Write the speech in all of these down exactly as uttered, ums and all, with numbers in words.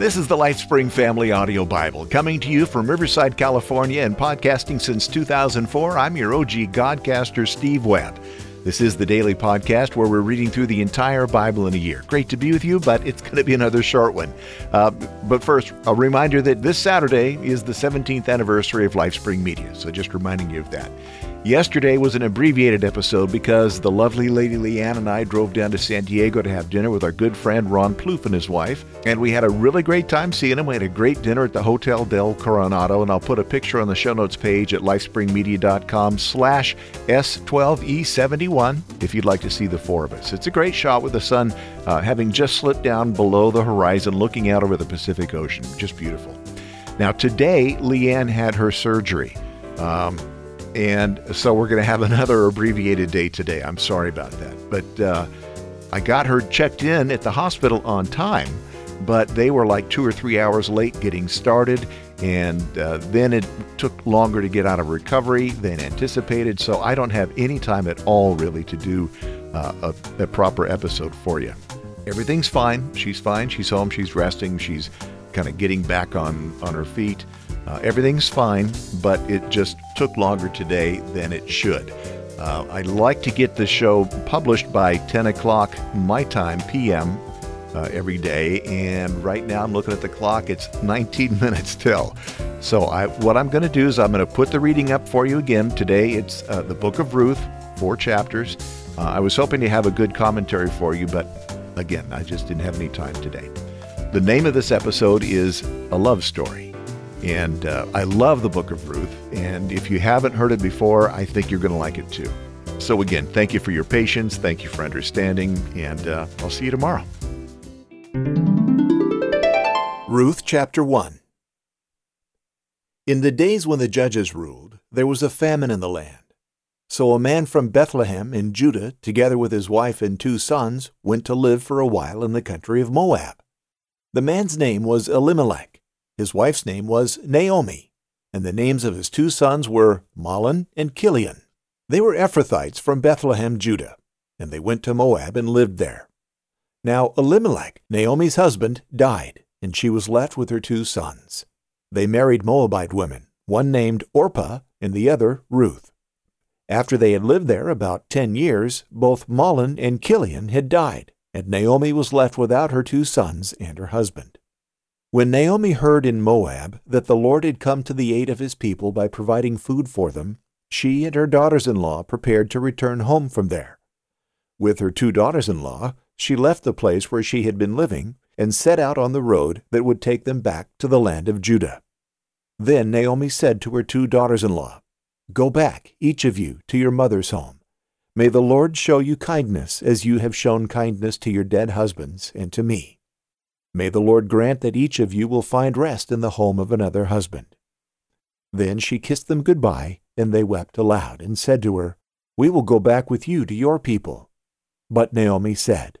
This is the Lightspring Family Audio Bible, coming to you from Riverside, California, and podcasting since two thousand four. I'm your O G Godcaster, Steve Webb. This is the daily podcast where we're reading through the entire Bible in a year. Great to be with you, but it's going to be another short one. Uh, but first, a reminder that this Saturday is the seventeenth anniversary of Lifespring Media, so just reminding you of that. Yesterday was an abbreviated episode because the lovely lady LeeAnn and I drove down to San Diego to have dinner with our good friend Ron Plouffe and his wife, and we had a really great time seeing him. We had a great dinner at the Hotel Del Coronado, and I'll put a picture on the show notes page at lifespring media dot com slash S twelve E seventy-one if you'd like to see the four of us. It's a great shot with the sun uh, having just slipped down below the horizon, looking out over the Pacific Ocean. Just beautiful. Now today, LeeAnn had her surgery. Um... And so we're going to have another abbreviated day today. I'm sorry about that. But uh, I got her checked in at the hospital on time, but they were like two or three hours late getting started. And uh, then it took longer to get out of recovery than anticipated. So I don't have any time at all really to do uh, a, a proper episode for you. Everything's fine. She's fine. She's home. She's resting. She's kind of getting back on, on her feet. Uh, everything's fine, but it just took longer today than it should. Uh, I'd like to get the show published by ten o'clock my time, P M, uh, every day. And right now I'm looking at the clock. It's nineteen minutes till. So I, what I'm going to do is I'm going to put the reading up for you again. Today it's uh, the book of Ruth, four chapters. Uh, I was hoping to have a good commentary for you, but again, I just didn't have any time today. The name of this episode is A Love Story. And uh, I love the book of Ruth. And if you haven't heard it before, I think you're going to like it too. So again, thank you for your patience. Thank you for understanding. And uh, I'll see you tomorrow. Ruth chapter one. In the days when the judges ruled, there was a famine in the land. So a man from Bethlehem in Judah, together with his wife and two sons, went to live for a while in the country of Moab. The man's name was Elimelech. His wife's name was Naomi, and the names of his two sons were Mahlon and Kilion. They were Ephrathites from Bethlehem, Judah, and they went to Moab and lived there. Now Elimelech, Naomi's husband, died, and she was left with her two sons. They married Moabite women, one named Orpah and the other Ruth. After they had lived there about ten years, both Mahlon and Kilion had died, and Naomi was left without her two sons and her husband. When Naomi heard in Moab that the Lord had come to the aid of his people by providing food for them, she and her daughters-in-law prepared to return home from there. With her two daughters-in-law, she left the place where she had been living and set out on the road that would take them back to the land of Judah. Then Naomi said to her two daughters-in-law, "Go back, each of you, to your mother's home. May the Lord show you kindness as you have shown kindness to your dead husbands and to me. May the Lord grant that each of you will find rest in the home of another husband." Then she kissed them goodbye, and they wept aloud, and said to her, "We will go back with you to your people." But Naomi said,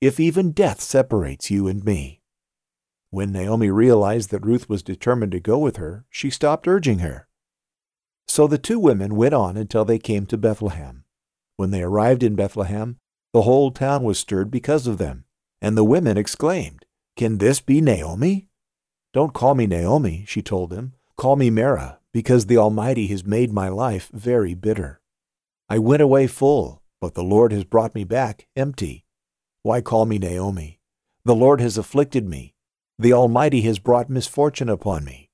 if even death separates you and me." When Naomi realized that Ruth was determined to go with her, she stopped urging her. So the two women went on until they came to Bethlehem. When they arrived in Bethlehem, the whole town was stirred because of them, and the women exclaimed, "Can this be Naomi?" "Don't call me Naomi," she told them. "Call me Mara, because the Almighty has made my life very bitter. I went away full, but the Lord has brought me back empty. Why call me Naomi? The Lord has afflicted me. The Almighty has brought misfortune upon me.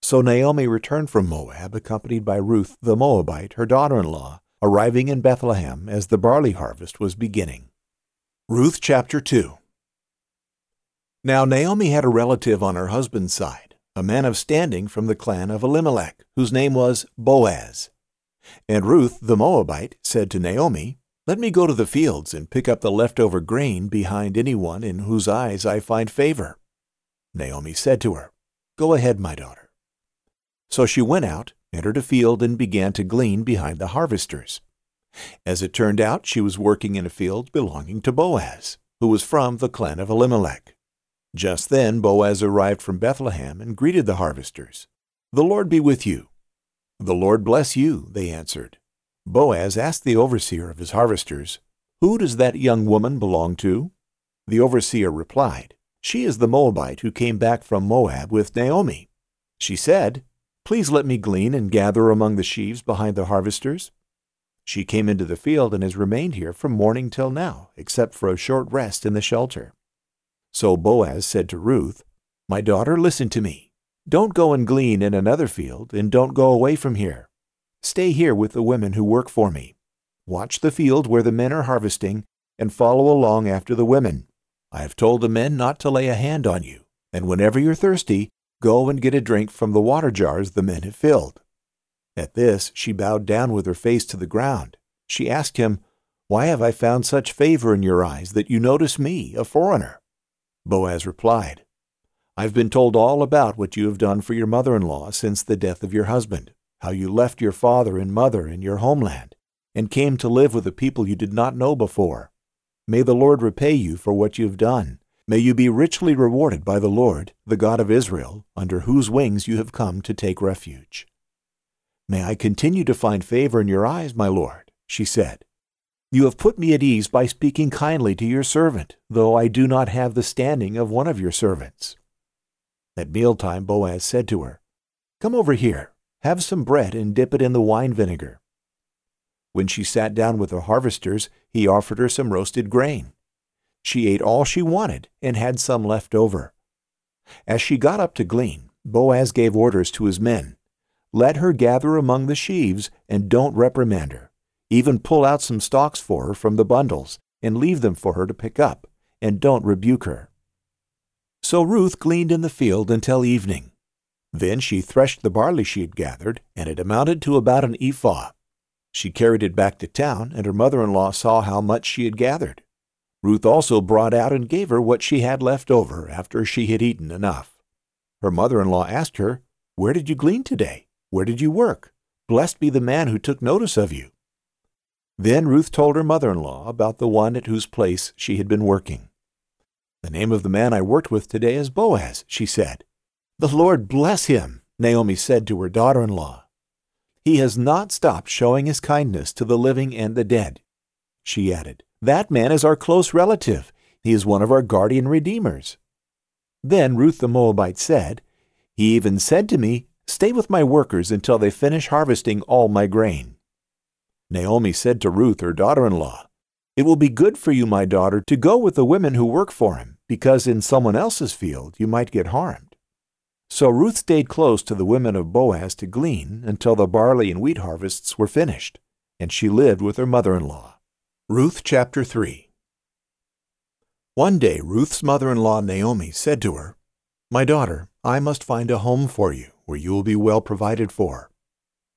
So Naomi returned from Moab, accompanied by Ruth the Moabite, her daughter-in-law, arriving in Bethlehem as the barley harvest was beginning. Ruth chapter two. Now Naomi had a relative on her husband's side, a man of standing from the clan of Elimelech, whose name was Boaz. And Ruth the Moabite said to Naomi, "Let me go to the fields and pick up the leftover grain behind anyone in whose eyes I find favor." Naomi said to her, "Go ahead, my daughter." So she went out, entered a field, and began to glean behind the harvesters. As it turned out, she was working in a field belonging to Boaz, who was from the clan of Elimelech. Just then Boaz arrived from Bethlehem and greeted the harvesters. "The Lord be with you." "The Lord bless you," they answered. Boaz asked the overseer of his harvesters, "Who does that young woman belong to?" The overseer replied, "She is the Moabite who came back from Moab with Naomi. She said, 'Please let me glean and gather among the sheaves behind the harvesters.' She came into the field and has remained here from morning till now, except for a short rest in the shelter." So Boaz said to Ruth, "My daughter, listen to me. Don't go and glean in another field, and don't go away from here. Stay here with the women who work for me. Watch the field where the men are harvesting, and follow along after the women. I have told the men not to lay a hand on you, and whenever you're thirsty, go and get a drink from the water jars the men have filled." At this, she bowed down with her face to the ground. She asked him, "Why have I found such favor in your eyes that you notice me, a foreigner?" Boaz replied, "I've been told all about what you have done for your mother-in-law since the death of your husband, how you left your father and mother and your homeland, and came to live with a people you did not know before. May the Lord repay you for what you have done. May you be richly rewarded by the Lord, the God of Israel, under whose wings you have come to take refuge." "May I continue to find favor in your eyes, my Lord," she said. "You have put me at ease by speaking kindly to your servant, though I do not have the standing of one of your servants." At mealtime Boaz said to her, "Come over here, have some bread and dip it in the wine vinegar." When she sat down with the harvesters, he offered her some roasted grain. She ate all she wanted and had some left over. As she got up to glean, Boaz gave orders to his men, "Let her gather among the sheaves and don't reprimand her. Even pull out some stalks for her from the bundles and leave them for her to pick up, and don't rebuke her." So Ruth gleaned in the field until evening. Then she threshed the barley she had gathered, and it amounted to about an ephah. She carried it back to town, and her mother-in-law saw how much she had gathered. Ruth also brought out and gave her what she had left over after she had eaten enough. Her mother-in-law asked her, "Where did you glean today? Where did you work? Blessed be the man who took notice of you." Then Ruth told her mother-in-law about the one at whose place she had been working. "The name of the man I worked with today is Boaz," she said. "The Lord bless him," Naomi said to her daughter-in-law. "He has not stopped showing his kindness to the living and the dead." She added, "That man is our close relative. He is one of our guardian redeemers." Then Ruth the Moabite said, "He even said to me, 'Stay with my workers until they finish harvesting all my grain.'" Naomi said to Ruth, her daughter-in-law, "It will be good for you, my daughter, to go with the women who work for him, because in someone else's field you might get harmed." So Ruth stayed close to the women of Boaz to glean until the barley and wheat harvests were finished, and she lived with her mother-in-law. Ruth chapter three. One day Ruth's mother-in-law Naomi said to her, "My daughter, I must find a home for you, where you will be well provided for.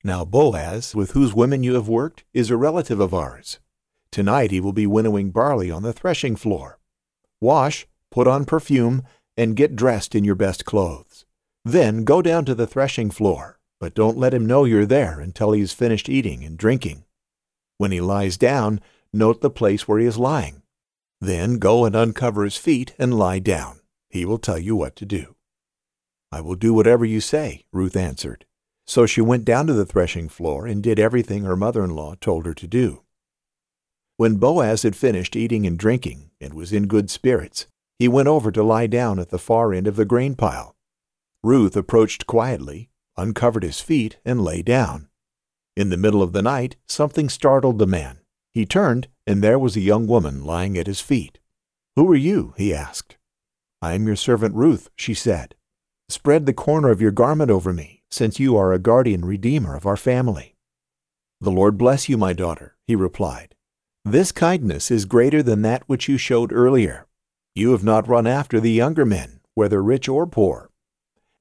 Now Boaz, with whose women you have worked, is a relative of ours. Tonight he will be winnowing barley on the threshing floor. Wash, put on perfume, and get dressed in your best clothes. Then go down to the threshing floor, but don't let him know you're there until he has finished eating and drinking. When he lies down, note the place where he is lying. Then go and uncover his feet and lie down. He will tell you what to do." "I will do whatever you say," Ruth answered. So she went down to the threshing floor and did everything her mother-in-law told her to do. When Boaz had finished eating and drinking and was in good spirits, he went over to lie down at the far end of the grain pile. Ruth approached quietly, uncovered his feet, and lay down. In the middle of the night, something startled the man. He turned, and there was a young woman lying at his feet. "Who are you?" he asked. "I am your servant Ruth," she said. "Spread the corner of your garment over me, since you are a guardian redeemer of our family." "The Lord bless you, my daughter," he replied. "This kindness is greater than that which you showed earlier. You have not run after the younger men, whether rich or poor.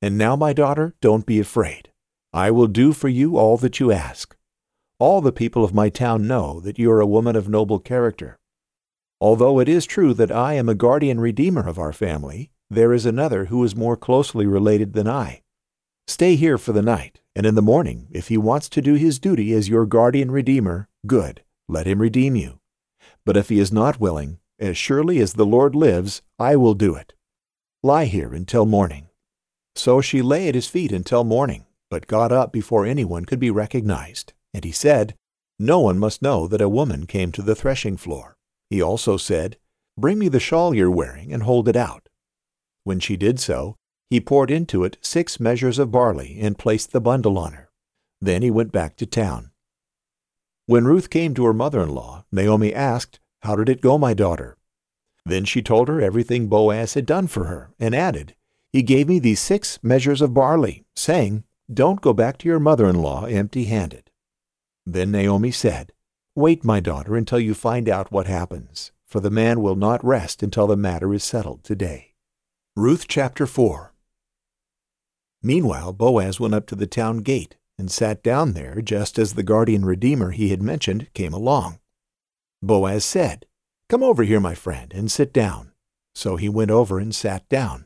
And now, my daughter, don't be afraid. I will do for you all that you ask. All the people of my town know that you are a woman of noble character. Although it is true that I am a guardian redeemer of our family, there is another who is more closely related than I. Stay here for the night, and in the morning, if he wants to do his duty as your guardian redeemer, good, let him redeem you. But if he is not willing, as surely as the Lord lives, I will do it. Lie here until morning." So she lay at his feet until morning, but got up before anyone could be recognized. And he said, "No one must know that a woman came to the threshing floor." He also said, "Bring me the shawl you're wearing and hold it out." When she did so, he poured into it six measures of barley and placed the bundle on her. Then he went back to town. When Ruth came to her mother-in-law, Naomi asked, "How did it go, my daughter?" Then she told her everything Boaz had done for her and added, "He gave me these six measures of barley, saying, 'Don't go back to your mother-in-law empty-handed.'" Then Naomi said, "Wait, my daughter, until you find out what happens, for the man will not rest until the matter is settled today." Ruth chapter four. Meanwhile, Boaz went up to the town gate and sat down there just as the guardian redeemer he had mentioned came along. Boaz said, "Come over here, my friend, and sit down." So he went over and sat down.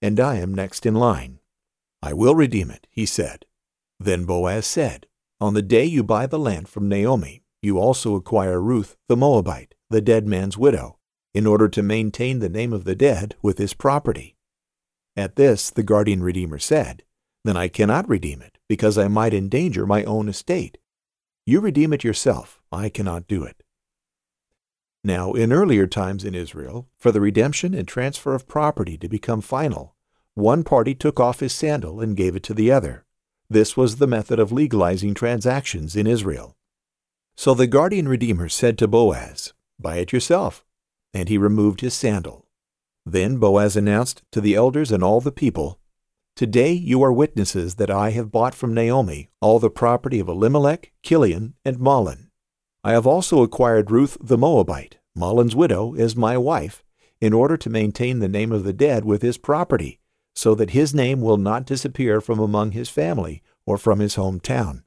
and I am next in line." "I will redeem it," he said. Then Boaz said, "On the day you buy the land from Naomi, you also acquire Ruth the Moabite, the dead man's widow, in order to maintain the name of the dead with his property." At this the guardian redeemer said, "Then I cannot redeem it, because I might endanger my own estate. You redeem it yourself, I cannot do it." Now, in earlier times in Israel, for the redemption and transfer of property to become final, one party took off his sandal and gave it to the other. This was the method of legalizing transactions in Israel. So the guardian redeemer said to Boaz, "Buy it yourself," and he removed his sandal. Then Boaz announced to the elders and all the people, "Today you are witnesses that I have bought from Naomi all the property of Elimelech, Kilian, and Mahlon. I have also acquired Ruth the Moabite, Mahlon's widow, as my wife, in order to maintain the name of the dead with his property, so that his name will not disappear from among his family or from his hometown.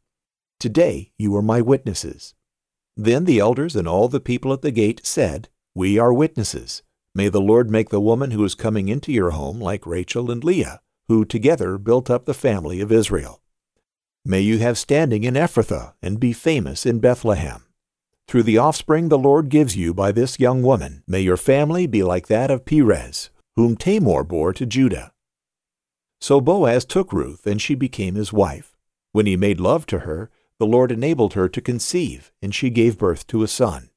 Today you are my witnesses." Then the elders and all the people at the gate said, "We are witnesses. May the Lord make the woman who is coming into your home like Rachel and Leah, who together built up the family of Israel. May you have standing in Ephrathah and be famous in Bethlehem. Through the offspring the Lord gives you by this young woman, may your family be like that of Perez, whom Tamar bore to Judah." So Boaz took Ruth, and she became his wife. When he made love to her, the Lord enabled her to conceive, and she gave birth to a son.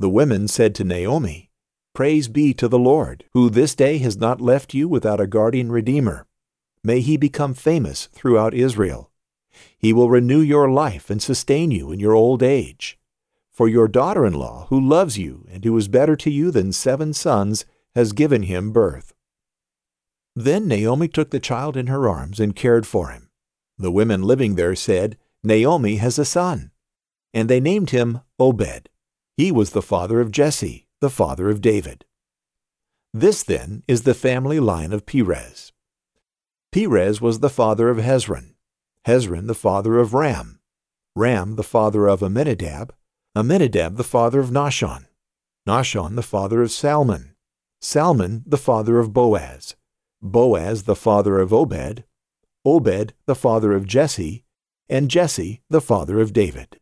The women said to Naomi, "Praise be to the Lord, who this day has not left you without a guardian redeemer. May he become famous throughout Israel. He will renew your life and sustain you in your old age. For your daughter-in-law, who loves you and who is better to you than seven sons, has given him birth." Then Naomi took the child in her arms and cared for him. The women living there said, "Naomi has a son." And they named him Obed. He was the father of Jesse, the father of David. This, then, is the family line of Perez. Perez was the father of Hezron, Hezron the father of Ram, Ram the father of Amminadab, Amminadab the father of Nahshon, Nahshon the father of Salmon, Salmon the father of Boaz, Boaz the father of Obed, Obed the father of Jesse, and Jesse the father of David.